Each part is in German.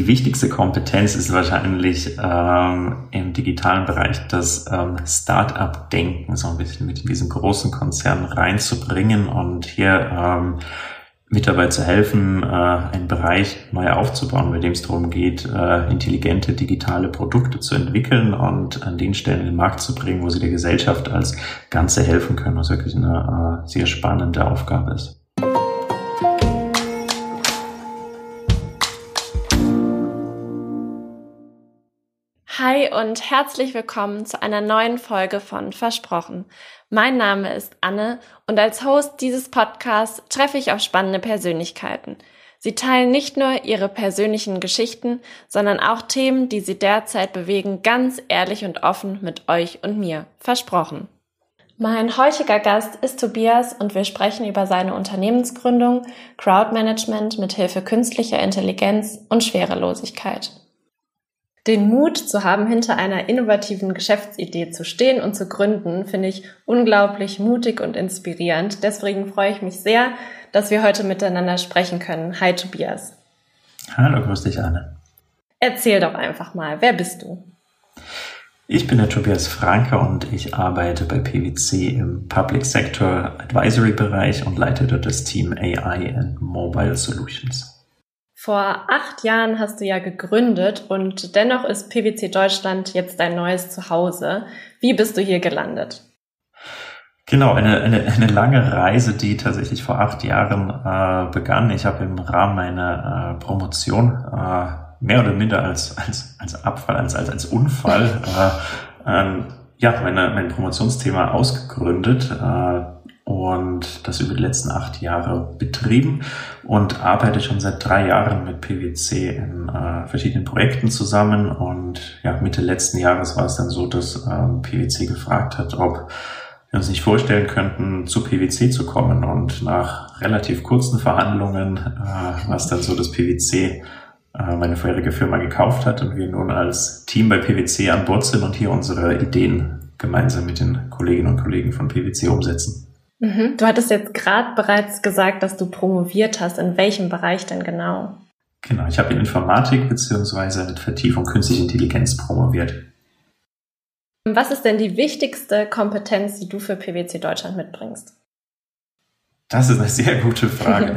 die wichtigste Kompetenz ist wahrscheinlich im digitalen Bereich das Start-up-Denken so ein bisschen mit in diesen großen Konzernen reinzubringen und hier mit dabei zu helfen, einen Bereich neu aufzubauen, bei dem es darum geht, intelligente digitale Produkte zu entwickeln und an den Stellen in den Markt zu bringen, wo sie der Gesellschaft als Ganze helfen können, was wirklich eine sehr spannende Aufgabe ist. Hi und herzlich willkommen zu einer neuen Folge von Versprochen. Mein Name ist Anne und als Host dieses Podcasts treffe ich auf spannende Persönlichkeiten. Sie teilen nicht nur ihre persönlichen Geschichten, sondern auch Themen, die sie derzeit bewegen, ganz ehrlich und offen mit euch und mir. Versprochen. Mein heutiger Gast ist Tobias und wir sprechen über seine Unternehmensgründung, Crowdmanagement mithilfe künstlicher Intelligenz und Schwerelosigkeit. Den Mut zu haben, hinter einer innovativen Geschäftsidee zu stehen und zu gründen, finde ich unglaublich mutig und inspirierend. Deswegen freue ich mich sehr, dass wir heute miteinander sprechen können. Hi Tobias. Hallo, grüß dich Anne. Erzähl doch einfach mal, wer bist du? Ich bin der Tobias Franke und ich arbeite bei PwC im Public Sector Advisory Bereich und leite dort das Team AI and Mobile Solutions. Vor 8 Jahren hast du ja gegründet und dennoch ist PwC Deutschland jetzt dein neues Zuhause. Wie bist du hier gelandet? Genau, eine lange Reise, die tatsächlich vor 8 Jahren begann. Ich habe im Rahmen meiner Promotion mehr oder minder als Unfall mein Promotionsthema ausgegründet. Und das über die letzten 8 Jahre betrieben und arbeite schon seit 3 Jahren mit PwC in verschiedenen Projekten zusammen. Und ja, Mitte letzten Jahres war es dann so, dass PwC gefragt hat, ob wir uns nicht vorstellen könnten, zu PwC zu kommen. Und nach relativ kurzen Verhandlungen war es dann so, dass PwC meine vorherige Firma gekauft hat und wir nun als Team bei PwC an Bord sind und hier unsere Ideen gemeinsam mit den Kolleginnen und Kollegen von PwC umsetzen. Du hattest jetzt gerade bereits gesagt, dass du promoviert hast. In welchem Bereich denn genau? Genau, ich habe in Informatik bzw. mit Vertiefung Künstliche Intelligenz promoviert. Was ist denn die wichtigste Kompetenz, die du für PwC Deutschland mitbringst? Das ist eine sehr gute Frage.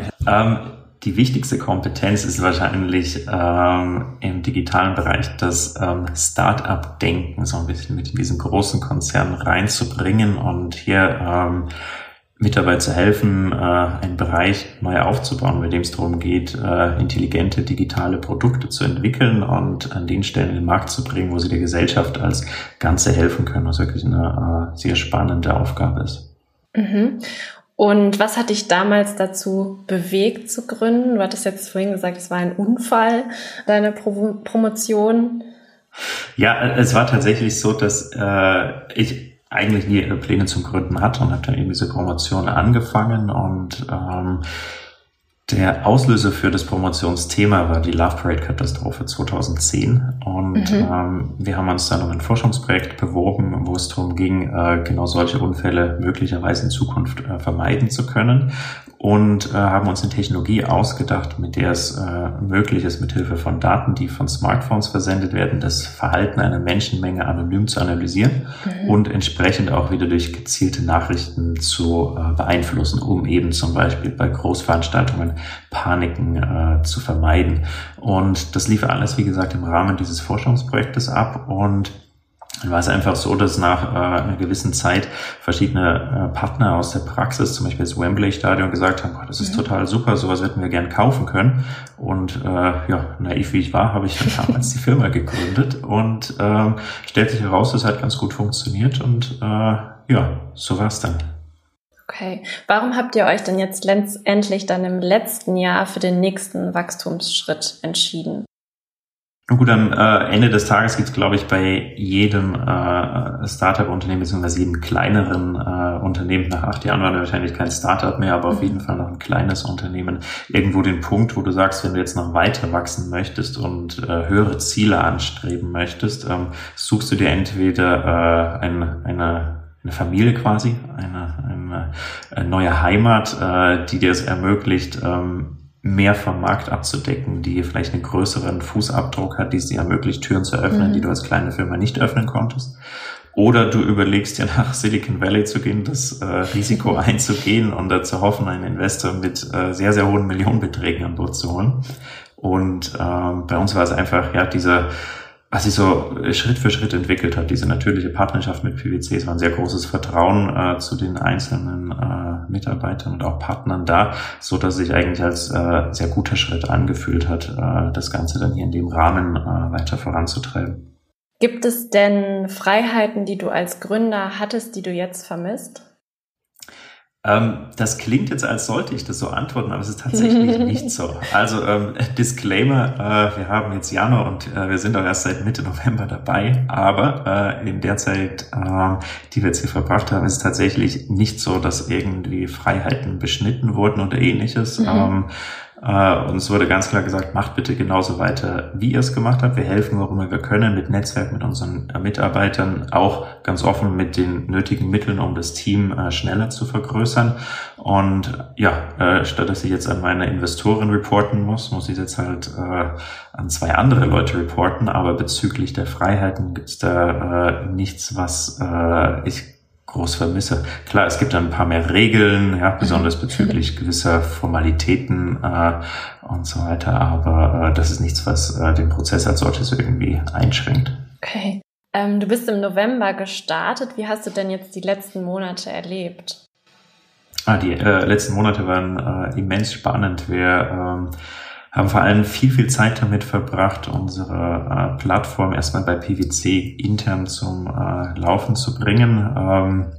Die wichtigste Kompetenz ist wahrscheinlich im digitalen Bereich das Start-up-Denken so ein bisschen mit in diesen großen Konzernen reinzubringen und hier mit dabei zu helfen, einen Bereich neu aufzubauen, bei dem es darum geht, intelligente digitale Produkte zu entwickeln und an den Stellen in den Markt zu bringen, wo sie der Gesellschaft als Ganze helfen können, was wirklich eine sehr spannende Aufgabe ist. Mhm. Und was hat dich damals dazu bewegt zu gründen? Du hattest jetzt vorhin gesagt, es war ein Unfall, deine Promotion. Ja, es war tatsächlich so, dass ich eigentlich nie Pläne zum Gründen hatte und habe dann eben diese Promotion angefangen und der Auslöser für das Promotionsthema war die Love Parade Katastrophe 2010 und wir haben uns dann um ein Forschungsprojekt beworben, wo es darum ging, genau solche Unfälle möglicherweise in Zukunft vermeiden zu können und haben uns eine Technologie ausgedacht, mit der es möglich ist, mithilfe von Daten, die von Smartphones versendet werden, das Verhalten einer Menschenmenge anonym zu analysieren und entsprechend auch wieder durch gezielte Nachrichten zu beeinflussen, um eben zum Beispiel bei Großveranstaltungen Paniken zu vermeiden. Und das lief alles, wie gesagt, im Rahmen dieses Forschungsprojektes ab und dann war es einfach so, dass nach einer gewissen Zeit verschiedene Partner aus der Praxis, zum Beispiel das Wembley Stadion, gesagt haben, das ist total super, sowas hätten wir gern kaufen können. Und naiv wie ich war, habe ich damals die Firma gegründet und stellt sich heraus, es hat ganz gut funktioniert und so war es dann. Okay. Warum habt ihr euch denn jetzt letztendlich dann im letzten Jahr für den nächsten Wachstumsschritt entschieden? Na gut, am Ende des Tages gibt es, glaube ich, bei jedem Startup-Unternehmen bzw. jedem kleineren Unternehmen, nach 8 Jahren war wahrscheinlich kein Startup mehr, aber auf jeden Fall noch ein kleines Unternehmen, irgendwo den Punkt, wo du sagst, wenn du jetzt noch weiter wachsen möchtest und höhere Ziele anstreben möchtest, suchst du dir entweder eine Familie quasi, eine neue Heimat, die dir es ermöglicht, mehr vom Markt abzudecken, die vielleicht einen größeren Fußabdruck hat, die es dir ermöglicht, Türen zu öffnen, die du als kleine Firma nicht öffnen konntest. Oder du überlegst dir nach Silicon Valley zu gehen, das Risiko einzugehen und zu hoffen, einen Investor mit sehr, sehr hohen Millionenbeträgen an Bord zu holen. Und bei uns war es einfach, ja, dieser, was sich so Schritt für Schritt entwickelt hat, diese natürliche Partnerschaft mit PwC, es war ein sehr großes Vertrauen zu den einzelnen Mitarbeitern und auch Partnern da, so dass sich eigentlich als sehr guter Schritt angefühlt hat, das Ganze dann hier in dem Rahmen weiter voranzutreiben. Gibt es denn Freiheiten, die du als Gründer hattest, die du jetzt vermisst? Das klingt jetzt, als sollte ich das so antworten, aber es ist tatsächlich nicht so. Also Disclaimer, wir haben jetzt Januar und wir sind auch erst seit Mitte November dabei, aber in der Zeit, die wir jetzt hier verbracht haben, ist es tatsächlich nicht so, dass irgendwie Freiheiten beschnitten wurden oder ähnliches. Uns wurde ganz klar gesagt, macht bitte genauso weiter, wie ihr es gemacht habt. Wir helfen, wo immer wir können, mit Netzwerk, mit unseren Mitarbeitern, auch ganz offen mit den nötigen Mitteln, um das Team schneller zu vergrößern. Und ja, statt dass ich jetzt an meine Investoren reporten muss, muss ich jetzt halt an zwei andere Leute reporten. Aber bezüglich der Freiheiten gibt es da nichts, was ich groß vermisse. Klar, es gibt ein paar mehr Regeln, ja, besonders bezüglich gewisser Formalitäten und so weiter, aber das ist nichts, was den Prozess als solches irgendwie einschränkt. Okay. Du bist im November gestartet. Wie hast du denn jetzt die letzten Monate erlebt? Die letzten Monate waren immens spannend. Wir haben vor allem viel Zeit damit verbracht, unsere Plattform erstmal bei PwC intern zum Laufen zu bringen.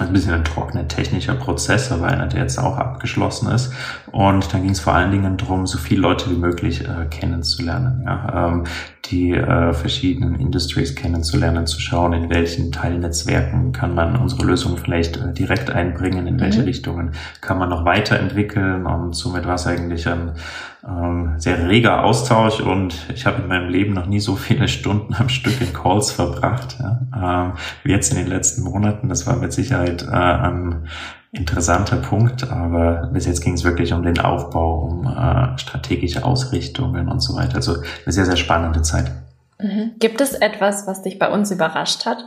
Ein bisschen ein trockener technischer Prozess, aber einer, der jetzt auch abgeschlossen ist. Und dann ging es vor allen Dingen darum, so viele Leute wie möglich kennenzulernen, ja? Die verschiedenen Industries kennenzulernen, zu schauen, in welchen Teilnetzwerken kann man unsere Lösung vielleicht direkt einbringen, in welche Richtungen kann man noch weiterentwickeln, und somit war es eigentlich ein sehr reger Austausch, und ich habe in meinem Leben noch nie so viele Stunden am Stück in Calls verbracht, ja, wie jetzt in den letzten Monaten. Das war mit Sicherheit ein interessanter Punkt, aber bis jetzt ging es wirklich um den Aufbau, um strategische Ausrichtungen und so weiter. Also eine sehr, sehr spannende Zeit. Mhm. Gibt es etwas, was dich bei uns überrascht hat?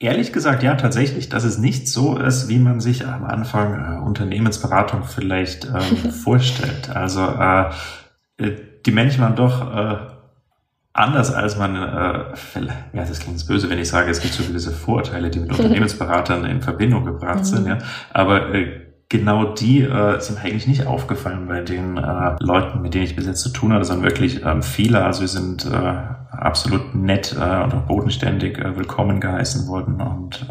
Ehrlich gesagt, ja, tatsächlich, dass es nicht so ist, wie man sich am Anfang Unternehmensberatung vielleicht vorstellt. Also die Menschen waren doch anders, als man ja, das klingt böse, wenn ich sage, es gibt so gewisse Vorurteile, die mit Unternehmensberatern in Verbindung gebracht sind, ja, aber genau die sind eigentlich nicht aufgefallen bei den Leuten, mit denen ich bis jetzt zu tun hatte, sondern wirklich viele. Also wir sind absolut nett und auch bodenständig willkommen geheißen worden. Und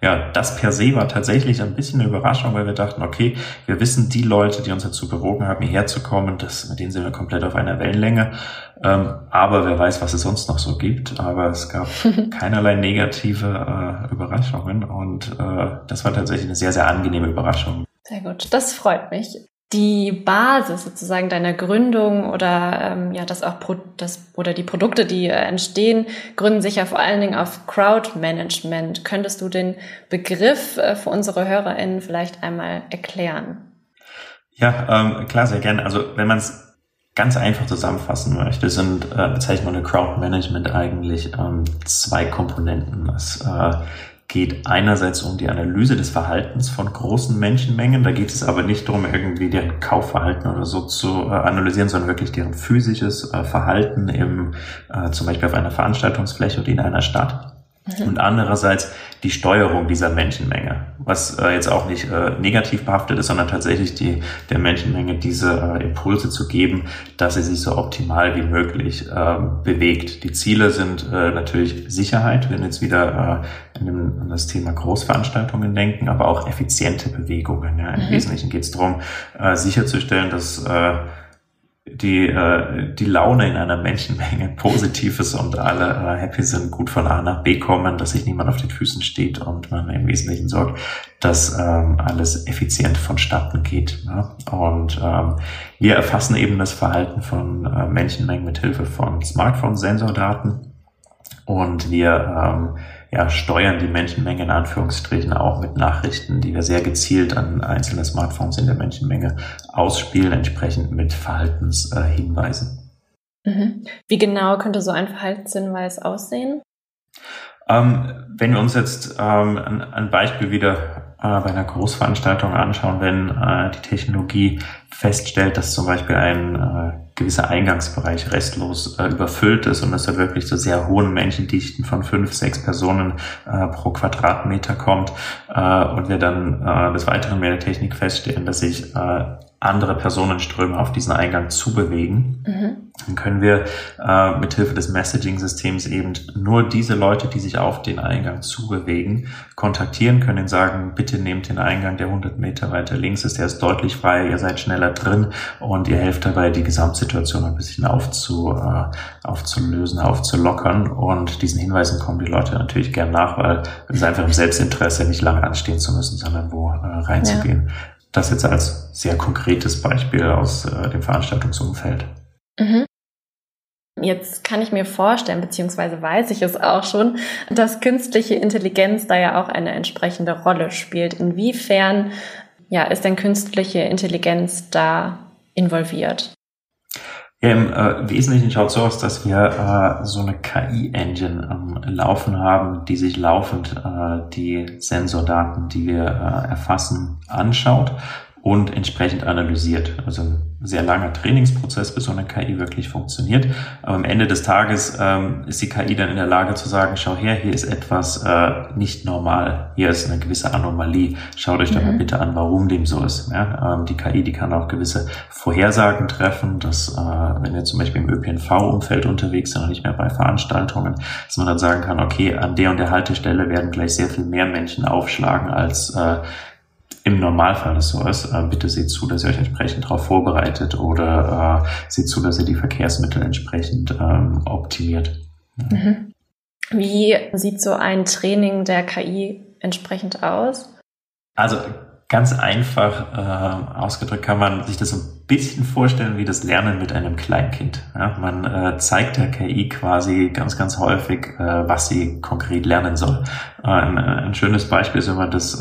ja, das per se war tatsächlich ein bisschen eine Überraschung, weil wir dachten, okay, wir wissen, die Leute, die uns dazu bewogen haben, hierher zu kommen, mit denen sind wir komplett auf einer Wellenlänge. Aber wer weiß, was es sonst noch so gibt. Aber es gab keinerlei negative Überraschungen. Und das war tatsächlich eine sehr, sehr angenehme Überraschung. Sehr gut, das freut mich. Die Basis sozusagen deiner Gründung oder ja, das auch oder die Produkte, die entstehen, gründen sich ja vor allen Dingen auf Crowdmanagement. Könntest du den Begriff für unsere HörerInnen vielleicht einmal erklären? Ja, klar, sehr gerne. Also wenn man es ganz einfach zusammenfassen möchte, sind Bezeichnungen Crowdmanagement eigentlich zwei Komponenten. Es geht einerseits um die Analyse des Verhaltens von großen Menschenmengen. Da geht es aber nicht darum, irgendwie deren Kaufverhalten oder so zu analysieren, sondern wirklich deren physisches Verhalten im zum Beispiel auf einer Veranstaltungsfläche oder in einer Stadt. Und andererseits die Steuerung dieser Menschenmenge, was jetzt auch nicht negativ behaftet ist, sondern tatsächlich der Menschenmenge diese Impulse zu geben, dass sie sich so optimal wie möglich bewegt. Die Ziele sind natürlich Sicherheit, wenn jetzt wieder an das Thema Großveranstaltungen denken, aber auch effiziente Bewegungen. Ja. Im Wesentlichen geht es darum, sicherzustellen, dass die Laune in einer Menschenmenge positiv ist und alle happy sind, gut von A nach B kommen, dass sich niemand auf den Füßen steht und man im Wesentlichen sorgt, dass alles effizient vonstatten geht. Ne? Und wir erfassen eben das Verhalten von Menschenmengen mit Hilfe von Smartphone-Sensordaten, und wir ja, steuern die Menschenmenge in Anführungsstrichen auch mit Nachrichten, die wir sehr gezielt an einzelne Smartphones in der Menschenmenge ausspielen, entsprechend mit Verhaltenshinweisen. Wie genau könnte so ein Verhaltenshinweis aussehen? Wenn wir uns jetzt ein Beispiel wieder bei einer Großveranstaltung anschauen, wenn die Technologie feststellt, dass zum Beispiel ein gewisser Eingangsbereich restlos überfüllt ist und dass er wirklich zu sehr hohen Menschendichten von 5-6 Personen pro Quadratmeter kommt und wir dann des Weiteren mit der Technik feststellen, dass sich andere Personenströme auf diesen Eingang zubewegen, dann können wir mithilfe des Messaging-Systems eben nur diese Leute, die sich auf den Eingang zubewegen, kontaktieren können und sagen, bitte nehmt den Eingang, der 100 Meter weiter links ist, der ist deutlich frei, ihr seid schneller drin und ihr helft dabei, die Gesamtsituation ein bisschen aufzulösen, aufzulockern, und diesen Hinweisen kommen die Leute natürlich gern nach, weil es einfach im Selbstinteresse nicht lange anstehen zu müssen, sondern wo reinzugehen. Ja. Das jetzt als sehr konkretes Beispiel aus dem Veranstaltungsumfeld. Mhm. Jetzt kann ich mir vorstellen, beziehungsweise weiß ich es auch schon, dass künstliche Intelligenz da ja auch eine entsprechende Rolle spielt. Inwiefern ist denn künstliche Intelligenz da involviert? Ja, im Wesentlichen schaut es so aus, dass wir so eine KI-Engine am Laufen haben, die sich laufend die Sensordaten, die wir erfassen, anschaut und entsprechend analysiert. Also ein sehr langer Trainingsprozess, bis so eine KI wirklich funktioniert. Aber am Ende des Tages ist die KI dann in der Lage zu sagen, schau her, hier ist etwas nicht normal, hier ist eine gewisse Anomalie, schaut euch doch mal bitte an, warum dem so ist. Ja? Die KI, die kann auch gewisse Vorhersagen treffen, dass wenn wir zum Beispiel im ÖPNV-Umfeld unterwegs sind und nicht mehr bei Veranstaltungen, dass man dann sagen kann, okay, an der und der Haltestelle werden gleich sehr viel mehr Menschen aufschlagen als im Normalfall ist so ist, bitte seht zu, dass ihr euch entsprechend darauf vorbereitet, oder seht zu, dass ihr die Verkehrsmittel entsprechend optimiert. Mhm. Wie sieht so ein Training der KI entsprechend aus? Also ganz einfach ausgedrückt kann man sich das so ein bisschen vorstellen wie das Lernen mit einem Kleinkind. Ja, man zeigt der KI quasi ganz, ganz häufig, was sie konkret lernen soll. Ein schönes Beispiel ist immer das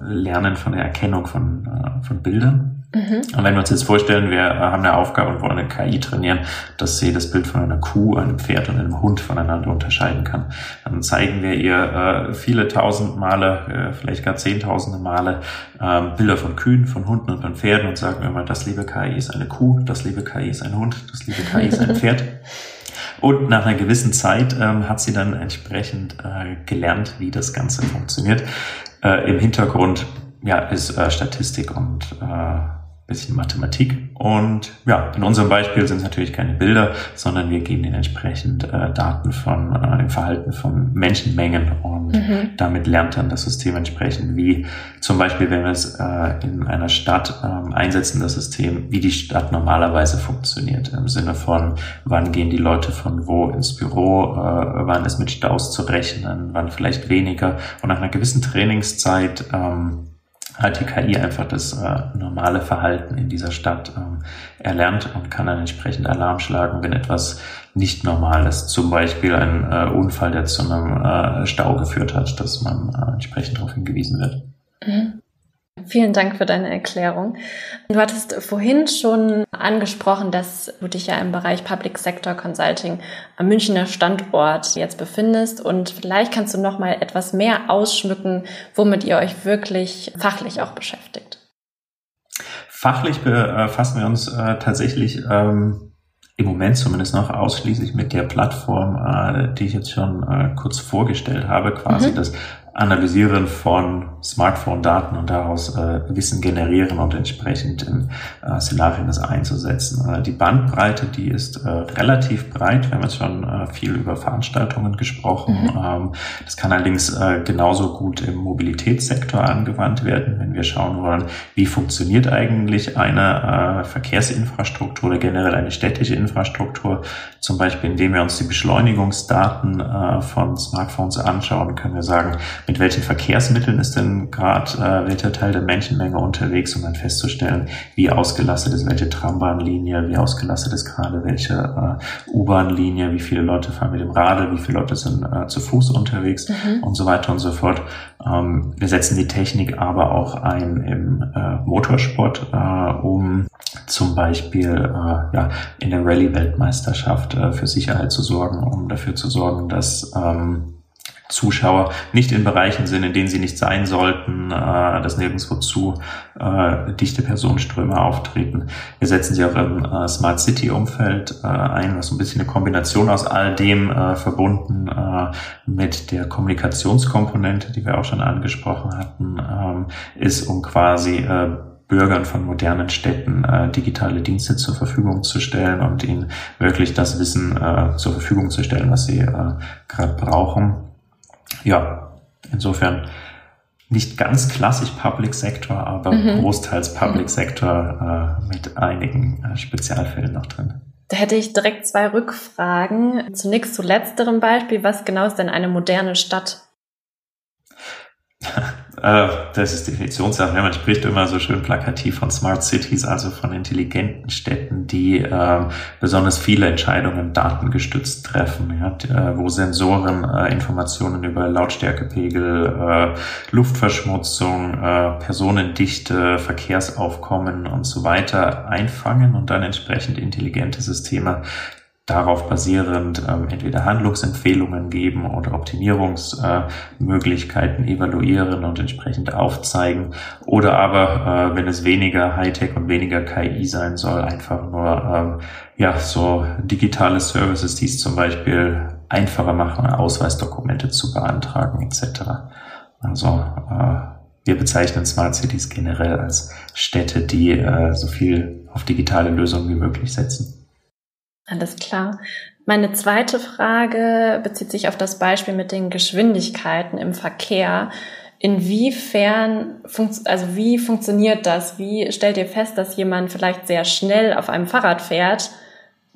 Lernen von der Erkennung von Bildern. Und wenn wir uns jetzt vorstellen, wir haben eine Aufgabe und wollen eine KI trainieren, dass sie das Bild von einer Kuh, einem Pferd und einem Hund voneinander unterscheiden kann, dann zeigen wir ihr viele tausend Male, vielleicht gar zehntausende Male Bilder von Kühen, von Hunden und von Pferden und sagen immer, das liebe KI ist eine Kuh, das liebe KI ist ein Hund, das liebe KI ist ein Pferd. Und nach einer gewissen Zeit hat sie dann entsprechend gelernt, wie das Ganze funktioniert. Im Hintergrund ist Statistik und bisschen Mathematik, und in unserem Beispiel sind es natürlich keine Bilder, sondern wir geben ihnen entsprechend Daten von dem Verhalten von Menschenmengen, und damit lernt dann das System entsprechend, wie zum Beispiel, wenn wir es in einer Stadt einsetzen, das System, wie die Stadt normalerweise funktioniert, im Sinne von, wann gehen die Leute von wo ins Büro, wann ist mit Staus zu rechnen, wann vielleicht weniger, und nach einer gewissen Trainingszeit hat die KI einfach das normale Verhalten in dieser Stadt erlernt und kann dann entsprechend Alarm schlagen, wenn etwas nicht normal ist. Zum Beispiel ein Unfall, der zu einem Stau geführt hat, dass man entsprechend darauf hingewiesen wird. Mhm. Vielen Dank für deine Erklärung. Du hattest vorhin schon angesprochen, dass du dich ja im Bereich Public Sector Consulting am Münchner Standort jetzt befindest, und vielleicht kannst du noch mal etwas mehr ausschmücken, womit ihr euch wirklich fachlich auch beschäftigt. Fachlich befassen wir uns tatsächlich im Moment zumindest noch ausschließlich mit der Plattform, die ich jetzt schon kurz vorgestellt habe, quasi das Analysieren von Smartphone-Daten und daraus Wissen generieren und entsprechend in Szenarien das einzusetzen. Die Bandbreite, die ist relativ breit. Wir haben jetzt schon viel über Veranstaltungen gesprochen. Das kann allerdings genauso gut im Mobilitätssektor angewandt werden, wenn wir schauen wollen, wie funktioniert eigentlich eine Verkehrsinfrastruktur oder generell eine städtische Infrastruktur. Zum Beispiel, indem wir uns die Beschleunigungsdaten von Smartphones anschauen, können wir sagen, mit welchen Verkehrsmitteln ist denn gerade welcher Teil der Menschenmenge unterwegs, um dann festzustellen, wie ausgelastet ist welche Trambahnlinie, wie ausgelastet ist gerade welche U-Bahn-Linie, wie viele Leute fahren mit dem Radl, wie viele Leute sind zu Fuß unterwegs und so weiter und so fort. Wir setzen die Technik aber auch ein im Motorsport, um zum Beispiel in der Rallye-Weltmeisterschaft für Sicherheit zu sorgen, um dafür zu sorgen, dass Zuschauer nicht in Bereichen sind, in denen sie nicht sein sollten, dass nirgendwo zu dichte Personenströme auftreten. Wir setzen sie auch im Smart City-Umfeld ein, was so ein bisschen eine Kombination aus all dem verbunden mit der Kommunikationskomponente, die wir auch schon angesprochen hatten, ist, um quasi Bürgern von modernen Städten digitale Dienste zur Verfügung zu stellen und ihnen wirklich das Wissen zur Verfügung zu stellen, was sie gerade brauchen. Ja, insofern nicht ganz klassisch Public Sector, aber großteils Public Sector mit einigen Spezialfällen noch drin. Da hätte ich direkt 2 Rückfragen. Zunächst zu letzterem Beispiel. Was genau ist denn eine moderne Stadt? Das ist Definitionssache. Man spricht immer so schön plakativ von Smart Cities, also von intelligenten Städten, die besonders viele Entscheidungen datengestützt treffen, wo Sensoren Informationen über Lautstärkepegel, Luftverschmutzung, Personendichte, Verkehrsaufkommen und so weiter einfangen und dann entsprechend intelligente Systeme darauf basierend entweder Handlungsempfehlungen geben oder Optimierungsmöglichkeiten evaluieren und entsprechend aufzeigen. Oder aber, wenn es weniger Hightech und weniger KI sein soll, einfach nur so digitale Services, die es zum Beispiel einfacher machen, Ausweisdokumente zu beantragen etc. Also wir bezeichnen Smart Cities generell als Städte, die so viel auf digitale Lösungen wie möglich setzen. Alles klar. Meine zweite Frage bezieht sich auf das Beispiel mit den Geschwindigkeiten im Verkehr. Inwiefern, wie funktioniert das? Wie stellt ihr fest, dass jemand vielleicht sehr schnell auf einem Fahrrad fährt?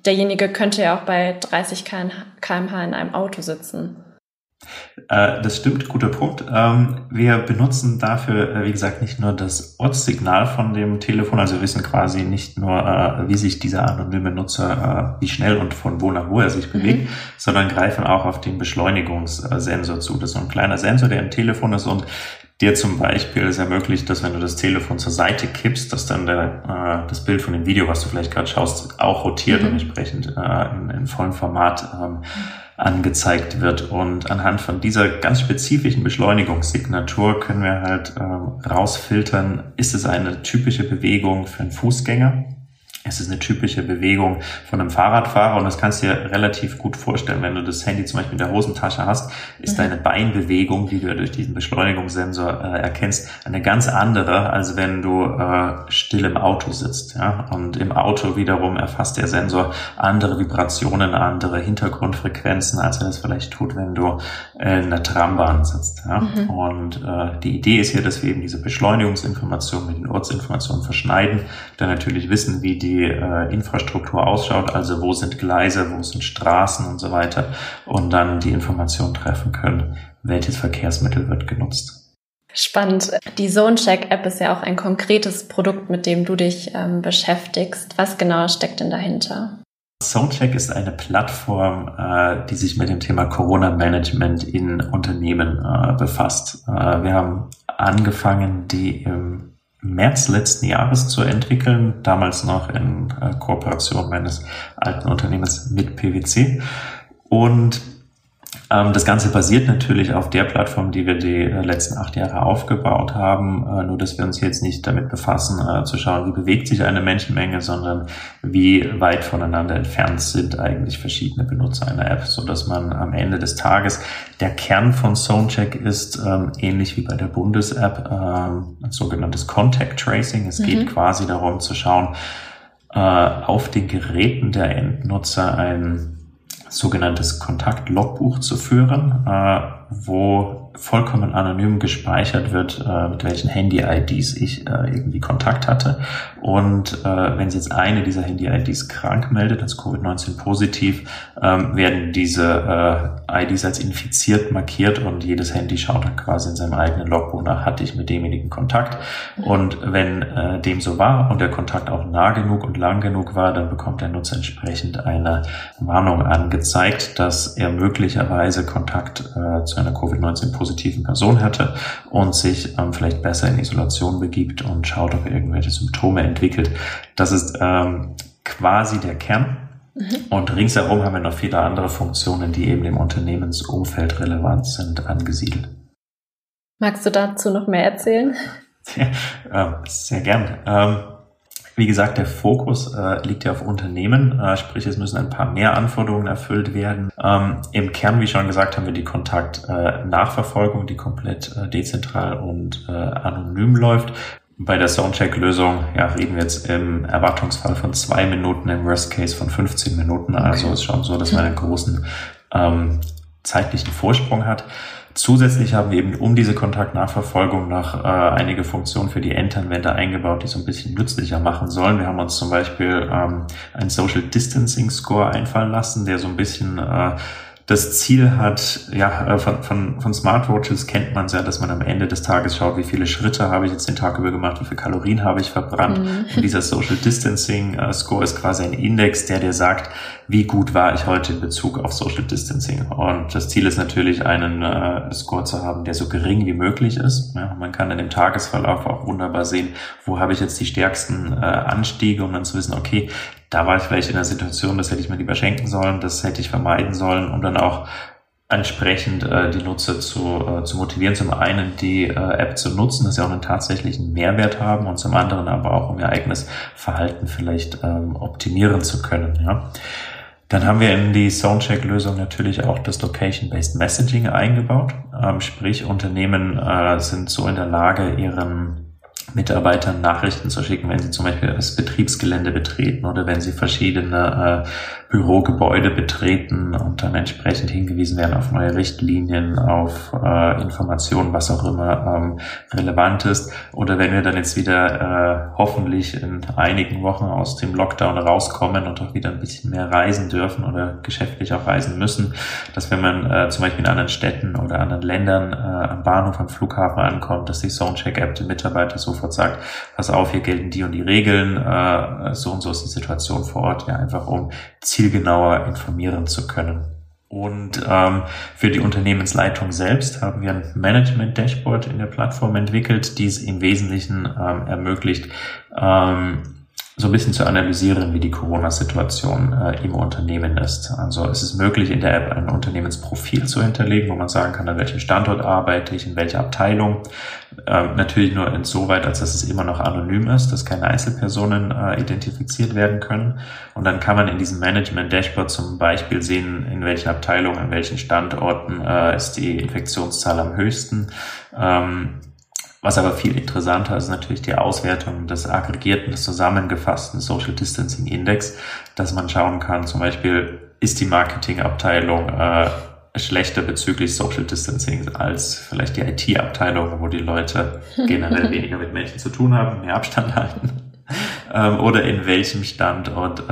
Derjenige könnte ja auch bei 30 km/h in einem Auto sitzen. Das stimmt, guter Punkt. Wir benutzen dafür, wie gesagt, nicht nur das Ortssignal von dem Telefon, also wir wissen quasi nicht nur, wie sich dieser anonyme Nutzer, wie schnell und von wo nach wo er sich bewegt, sondern greifen auch auf den Beschleunigungssensor zu. Das ist so ein kleiner Sensor, der im Telefon ist und dir zum Beispiel es ermöglicht, dass wenn du das Telefon zur Seite kippst, dass dann das Bild von dem Video, was du vielleicht gerade schaust, auch rotiert und entsprechend in vollem Format angezeigt wird. Und anhand von dieser ganz spezifischen Beschleunigungssignatur können wir halt rausfiltern, ist es eine typische Bewegung für einen Fußgänger? Es ist eine typische Bewegung von einem Fahrradfahrer und das kannst du dir relativ gut vorstellen. Wenn du das Handy zum Beispiel in der Hosentasche hast, ist deine Beinbewegung, die du durch diesen Beschleunigungssensor erkennst, eine ganz andere, als wenn du still im Auto sitzt. Ja? Und im Auto wiederum erfasst der Sensor andere Vibrationen, andere Hintergrundfrequenzen, als er das vielleicht tut, wenn du in der Trambahn sitzt. Ja? Und die Idee ist hier, dass wir eben diese Beschleunigungsinformationen mit den Ortsinformationen verschneiden, dann natürlich wissen, wie die Infrastruktur ausschaut, also wo sind Gleise, wo sind Straßen und so weiter und dann die Information treffen können, welches Verkehrsmittel wird genutzt. Spannend. Die ZoneCheck-App ist ja auch ein konkretes Produkt, mit dem du dich beschäftigst. Was genau steckt denn dahinter? ZoneCheck ist eine Plattform, die sich mit dem Thema Corona-Management in Unternehmen befasst. Wir haben angefangen, die im März letzten Jahres zu entwickeln, damals noch in Kooperation meines alten Unternehmens mit PwC. Und das Ganze basiert natürlich auf der Plattform, die wir die letzten 8 Jahre aufgebaut haben, nur dass wir uns jetzt nicht damit befassen, zu schauen, wie bewegt sich eine Menschenmenge, sondern wie weit voneinander entfernt sind eigentlich verschiedene Benutzer einer App, sodass man am Ende des Tages, der Kern von ZoneCheck ist ähnlich wie bei der Bundes-App, ein sogenanntes Contact Tracing. Es geht quasi darum zu schauen, auf den Geräten der Endnutzer ein sogenanntes Kontakt-Logbuch zu führen, wo vollkommen anonym gespeichert wird, mit welchen Handy-IDs ich irgendwie Kontakt hatte. Und wenn jetzt eine dieser Handy-IDs krank meldet, als Covid-19 positiv, werden diese IDs als infiziert markiert und jedes Handy schaut dann quasi in seinem eigenen Logbuch nach, hatte ich mit demjenigen Kontakt. Und wenn dem so war und der Kontakt auch nah genug und lang genug war, dann bekommt der Nutzer entsprechend eine Warnung angezeigt, dass er möglicherweise Kontakt zu einer Covid-19-positiven Person hatte und sich vielleicht besser in Isolation begibt und schaut, ob er irgendwelche Symptome entwickelt. Das ist quasi der Kern. Und ringsherum haben wir noch viele andere Funktionen, die eben im Unternehmensumfeld relevant sind, angesiedelt. Magst du dazu noch mehr erzählen? Ja, sehr gerne. Wie gesagt, der Fokus liegt ja auf Unternehmen, sprich es müssen ein paar mehr Anforderungen erfüllt werden. Im Kern, wie schon gesagt, haben wir die Kontaktnachverfolgung, die komplett dezentral und anonym läuft. Bei der ZoneCheck-Lösung reden wir jetzt im Erwartungsfall von 2 Minuten, im Worst Case von 15 Minuten. Okay. Also ist schon so, dass man einen großen zeitlichen Vorsprung hat. Zusätzlich haben wir eben um diese Kontaktnachverfolgung noch einige Funktionen für die Endanwender eingebaut, die so ein bisschen nützlicher machen sollen. Wir haben uns zum Beispiel einen Social Distancing Score einfallen lassen, der so ein bisschen das Ziel hat, von Smartwatches kennt man es ja, dass man am Ende des Tages schaut, wie viele Schritte habe ich jetzt den Tag über gemacht, wie viele Kalorien habe ich verbrannt. Und dieser Social Distancing Score ist quasi ein Index, der dir sagt, wie gut war ich heute in Bezug auf Social Distancing. Und das Ziel ist natürlich, einen Score zu haben, der so gering wie möglich ist. Ja, man kann in dem Tagesverlauf auch wunderbar sehen, wo habe ich jetzt die stärksten Anstiege, um dann zu wissen, okay, da war ich vielleicht in der Situation, das hätte ich mir lieber schenken sollen, das hätte ich vermeiden sollen, um dann auch entsprechend die Nutzer zu motivieren, zum einen die App zu nutzen, dass sie auch einen tatsächlichen Mehrwert haben und zum anderen aber auch, um ihr eigenes Verhalten vielleicht optimieren zu können. Ja. Dann haben wir in die ZoneCheck-Lösung natürlich auch das Location-Based Messaging eingebaut, sprich Unternehmen sind so in der Lage, ihren Mitarbeitern Nachrichten zu schicken, wenn sie zum Beispiel das Betriebsgelände betreten oder wenn sie verschiedene Bürogebäude betreten und dann entsprechend hingewiesen werden auf neue Richtlinien, auf Informationen, was auch immer relevant ist. Oder wenn wir dann jetzt wieder hoffentlich in einigen Wochen aus dem Lockdown rauskommen und auch wieder ein bisschen mehr reisen dürfen oder geschäftlich auch reisen müssen, dass wenn man zum Beispiel in anderen Städten oder anderen Ländern am Bahnhof, am Flughafen ankommt, dass die ZoneCheck-App den Mitarbeitern sofort sagt, pass auf, hier gelten die und die Regeln, so und so ist die Situation vor Ort, ja, einfach um zielgenauer informieren zu können. Und für die Unternehmensleitung selbst haben wir ein Management-Dashboard in der Plattform entwickelt, die es im Wesentlichen ermöglicht, so ein bisschen zu analysieren, wie die Corona-Situation im Unternehmen ist. Also es ist möglich, in der App ein Unternehmensprofil zu hinterlegen, wo man sagen kann, an welchem Standort arbeite ich, in welcher Abteilung. Natürlich nur insoweit, als dass es immer noch anonym ist, dass keine Einzelpersonen identifiziert werden können. Und dann kann man in diesem Management-Dashboard zum Beispiel sehen, in welcher Abteilung, an welchen Standorten ist die Infektionszahl am höchsten. Was aber viel interessanter ist natürlich die Auswertung des aggregierten, des zusammengefassten Social Distancing Index, dass man schauen kann, zum Beispiel ist die Marketingabteilung schlechter bezüglich Social Distancing als vielleicht die IT-Abteilung, wo die Leute generell weniger mit Menschen zu tun haben, mehr Abstand halten. Oder in welchem Standort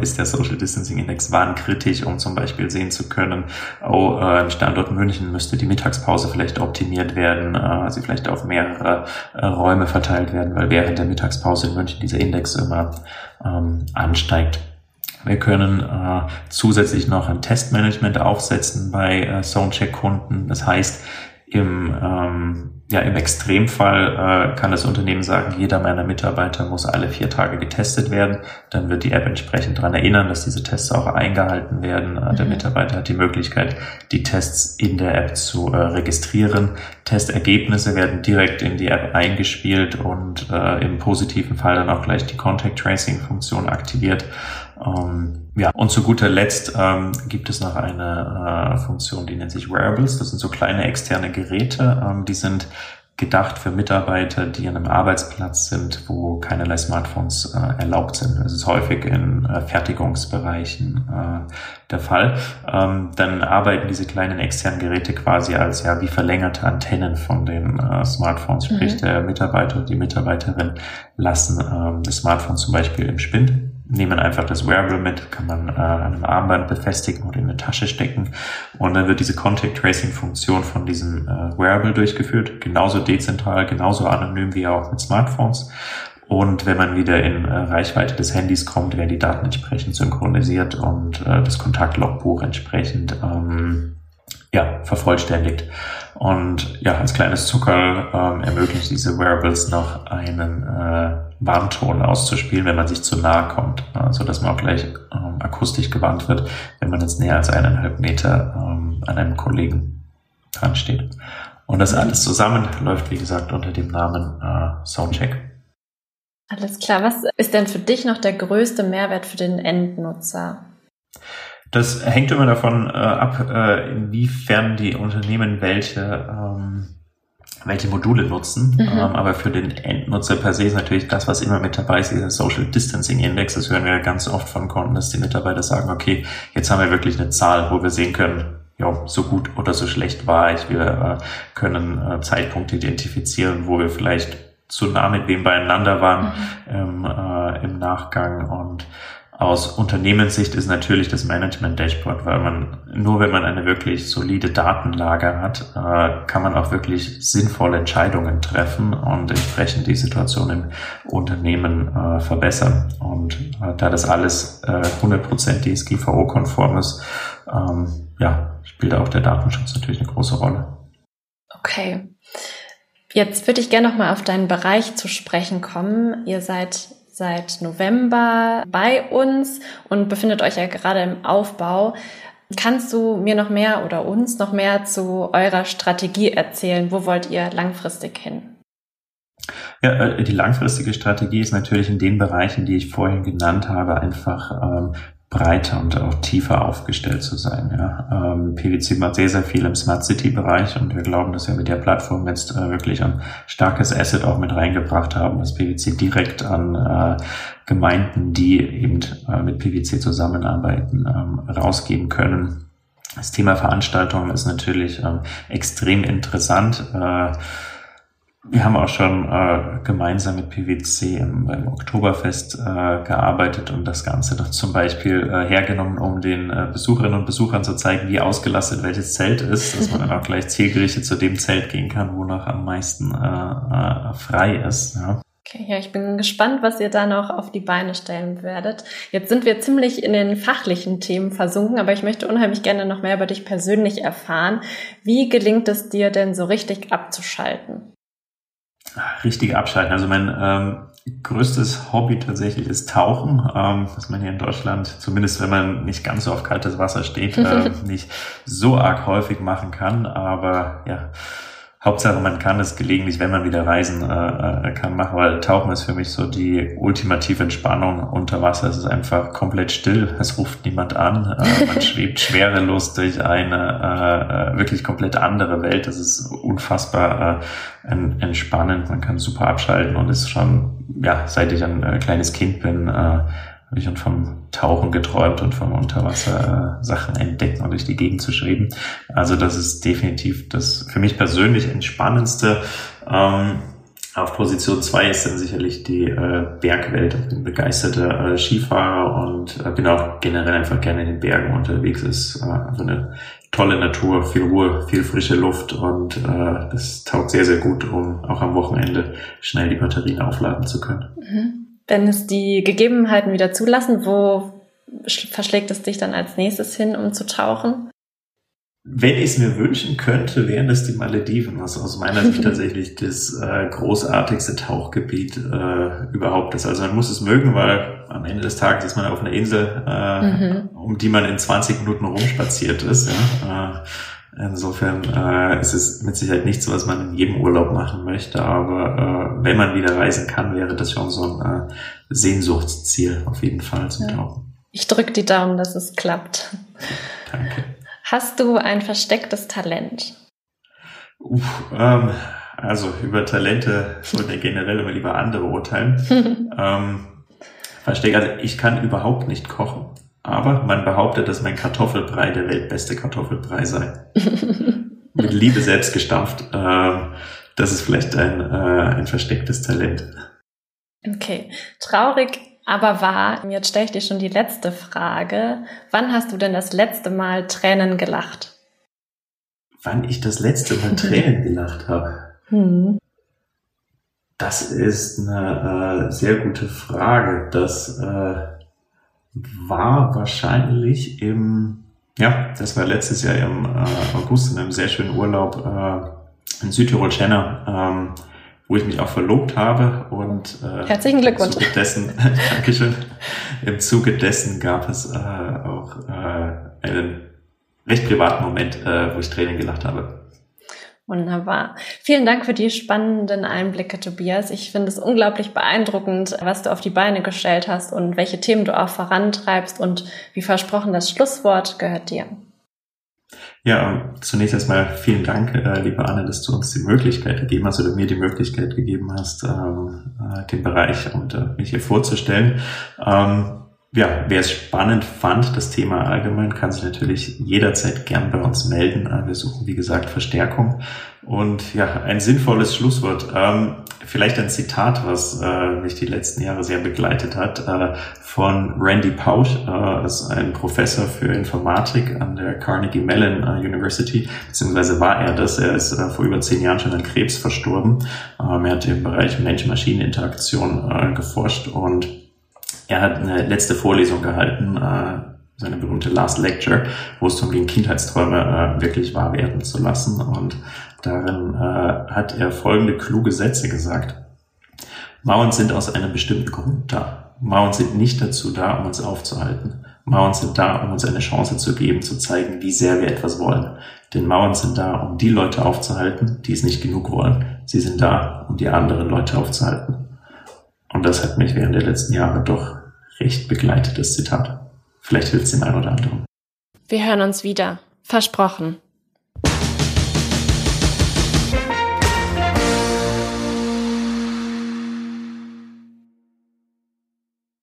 ist der Social Distancing Index wahnkritisch, um zum Beispiel sehen zu können, im Standort München müsste die Mittagspause vielleicht optimiert werden, sie vielleicht auf mehrere Räume verteilt werden, weil während der Mittagspause in München dieser Index immer ansteigt. Wir können zusätzlich noch ein Testmanagement aufsetzen bei ZoneCheck-Kunden. Das heißt, im Extremfall kann das Unternehmen sagen, jeder meiner Mitarbeiter muss alle 4 Tage getestet werden. Dann wird die App entsprechend daran erinnern, dass diese Tests auch eingehalten werden. Der Mitarbeiter hat die Möglichkeit, die Tests in der App zu registrieren. Testergebnisse werden direkt in die App eingespielt und im positiven Fall dann auch gleich die Contact Tracing Funktion aktiviert. Und zu guter Letzt gibt es noch eine Funktion, die nennt sich Wearables. Das sind so kleine externe Geräte, die sind gedacht für Mitarbeiter, die an einem Arbeitsplatz sind, wo keinerlei Smartphones erlaubt sind. Das ist häufig in Fertigungsbereichen der Fall. Dann arbeiten diese kleinen externen Geräte quasi als ja wie verlängerte Antennen von den Smartphones. Sprich, der Mitarbeiter und die Mitarbeiterin lassen das Smartphone zum Beispiel im Spind, nehmen einfach das Wearable mit, kann man an einem Armband befestigen oder in eine Tasche stecken, und dann wird diese Contact-Tracing-Funktion von diesem Wearable durchgeführt, genauso dezentral, genauso anonym wie auch mit Smartphones, und wenn man wieder in Reichweite des Handys kommt, werden die Daten entsprechend synchronisiert und das Kontaktlogbuch entsprechend vervollständigt. Und ja, als kleines Zuckerl ermöglicht diese Wearables noch einen Warnton auszuspielen, wenn man sich zu nahe kommt, sodass man auch gleich akustisch gewarnt wird, wenn man jetzt näher als 1,5 Meter an einem Kollegen dran steht. Und das alles zusammen läuft, wie gesagt, unter dem Namen ZoneCheck. Alles klar. Was ist denn für dich noch der größte Mehrwert für den Endnutzer? Das hängt immer davon ab, inwiefern die Unternehmen welche Module nutzen. Aber für den Endnutzer per se ist natürlich das, was immer mit dabei ist, dieser Social Distancing Index. Das hören wir ganz oft von Kunden, dass die Mitarbeiter sagen, okay, jetzt haben wir wirklich eine Zahl, wo wir sehen können, ja, so gut oder so schlecht war ich. Wir können Zeitpunkte identifizieren, wo wir vielleicht zu nah mit wem beieinander waren im Nachgang. Und aus Unternehmenssicht ist natürlich das Management-Dashboard, weil wenn man eine wirklich solide Datenlage hat, kann man auch wirklich sinnvolle Entscheidungen treffen und entsprechend die Situation im Unternehmen verbessern. Und da das alles 100% DSGVO-konform ist, spielt auch der Datenschutz natürlich eine große Rolle. Okay. Jetzt würde ich gerne nochmal auf deinen Bereich zu sprechen kommen. Ihr seid seit November bei uns und befindet euch ja gerade im Aufbau. Kannst du mir noch mehr oder uns noch mehr zu eurer Strategie erzählen? Wo wollt ihr langfristig hin? Ja, die langfristige Strategie ist natürlich in den Bereichen, die ich vorhin genannt habe, einfach breiter und auch tiefer aufgestellt zu sein. Ja. PwC macht sehr, sehr viel im Smart City-Bereich, und wir glauben, dass wir mit der Plattform jetzt wirklich ein starkes Asset auch mit reingebracht haben, dass PwC direkt an Gemeinden, die eben mit PwC zusammenarbeiten, rausgeben können. Das Thema Veranstaltungen ist natürlich extrem interessant. Wir haben auch schon gemeinsam mit PwC beim Oktoberfest gearbeitet und das Ganze dann zum Beispiel hergenommen, um den Besucherinnen und Besuchern zu zeigen, wie ausgelastet welches Zelt ist, dass man dann auch gleich zielgerichtet zu dem Zelt gehen kann, wonach am meisten frei ist. Ja. Okay, ja, ich bin gespannt, was ihr da noch auf die Beine stellen werdet. Jetzt sind wir ziemlich in den fachlichen Themen versunken, aber ich möchte unheimlich gerne noch mehr über dich persönlich erfahren. Wie gelingt es dir denn so richtig abzuschalten? Richtig abschalten. Also mein größtes Hobby tatsächlich ist Tauchen, was man hier in Deutschland, zumindest wenn man nicht ganz so auf kaltes Wasser steht, nicht so arg häufig machen kann. Aber ja, Hauptsache man kann es gelegentlich, wenn man wieder reisen kann, machen, weil Tauchen ist für mich so die ultimative Entspannung unter Wasser. Es ist einfach komplett still, es ruft niemand an, man schwebt schwerelos durch eine wirklich komplett andere Welt. Das ist unfassbar entspannend, man kann super abschalten und ist schon, ja, seit ich ein kleines Kind bin, habe ich vom Tauchen geträumt und vom Unterwasser Sachen entdecken und durch die Gegend zu schweben. Also das ist definitiv das für mich persönlich Entspannendste. Auf Position 2 ist dann sicherlich die Bergwelt. Ich bin begeisterter Skifahrer und bin auch generell einfach gerne in den Bergen unterwegs. Ist also eine tolle Natur, viel Ruhe, viel frische Luft und das taugt sehr, sehr gut, um auch am Wochenende schnell die Batterien aufladen zu können. Wenn es die Gegebenheiten wieder zulassen, wo verschlägt es dich dann als nächstes hin, um zu tauchen? Wenn ich es mir wünschen könnte, wären das die Malediven, was aus meiner Sicht tatsächlich das großartigste Tauchgebiet überhaupt ist. Also man muss es mögen, weil am Ende des Tages ist man auf einer Insel, um die man in 20 Minuten rumspaziert ist. Ja. Insofern ist es mit Sicherheit nichts, was man in jedem Urlaub machen möchte, aber wenn man wieder reisen kann, wäre das schon so ein Sehnsuchtsziel auf jeden Fall zum Tauchen. Ich drücke die Daumen, dass es klappt. Danke. Hast du ein verstecktes Talent? Also über Talente sollte er generell immer lieber andere urteilen. Verstehe, also ich kann überhaupt nicht kochen, aber man behauptet, dass mein Kartoffelbrei der weltbeste Kartoffelbrei sei. Mit Liebe selbst gestampft. Das ist vielleicht ein verstecktes Talent. Okay, traurig, aber wahr. Jetzt stelle ich dir schon die letzte Frage. Wann hast du denn das letzte Mal Tränen gelacht? Wann ich das letzte Mal Tränen gelacht habe? Das ist eine sehr gute Frage. Das war wahrscheinlich das war letztes Jahr im August in einem sehr schönen Urlaub in Südtirol-Schenna, wo ich mich auch verlobt habe. Und herzlichen Glückwunsch. Dankeschön. Im Zuge dessen gab es auch einen recht privaten Moment, wo ich Tränen gelacht habe. Wunderbar. Vielen Dank für die spannenden Einblicke, Tobias. Ich finde es unglaublich beeindruckend, was du auf die Beine gestellt hast und welche Themen du auch vorantreibst. Und wie versprochen, das Schlusswort gehört dir. Ja, zunächst erstmal vielen Dank, liebe Anne, dass du uns die Möglichkeit gegeben hast oder mir die Möglichkeit gegeben hast, den Bereich und mich hier vorzustellen. Wer es spannend fand, das Thema allgemein, kann sich natürlich jederzeit gern bei uns melden. Wir suchen, wie gesagt, Verstärkung. Und ja, ein sinnvolles Schlusswort. Vielleicht ein Zitat, was mich die letzten Jahre sehr begleitet hat, von Randy Pausch. Das ist ein Professor für Informatik an der Carnegie Mellon University, beziehungsweise war er das. Er ist vor über 10 Jahren schon an Krebs verstorben. Er hat im Bereich Mensch-Maschinen-Interaktion geforscht und er hat eine letzte Vorlesung gehalten, seine berühmte Last Lecture, wo es darum ging, Kindheitsträume wirklich wahr werden zu lassen. Und darin hat er folgende kluge Sätze gesagt. Mauern sind aus einem bestimmten Grund da. Mauern sind nicht dazu da, um uns aufzuhalten. Mauern sind da, um uns eine Chance zu geben, zu zeigen, wie sehr wir etwas wollen. Denn Mauern sind da, um die Leute aufzuhalten, die es nicht genug wollen. Sie sind da, um die anderen Leute aufzuhalten. Und das hat mich während der letzten Jahre doch recht begleitet, das Zitat. Vielleicht hilft es dem einen oder anderen. Wir hören uns wieder. Versprochen.